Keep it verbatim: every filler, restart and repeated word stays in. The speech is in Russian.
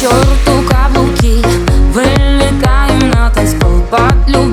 черту каблуки, вылетаем на танцпол под любовь.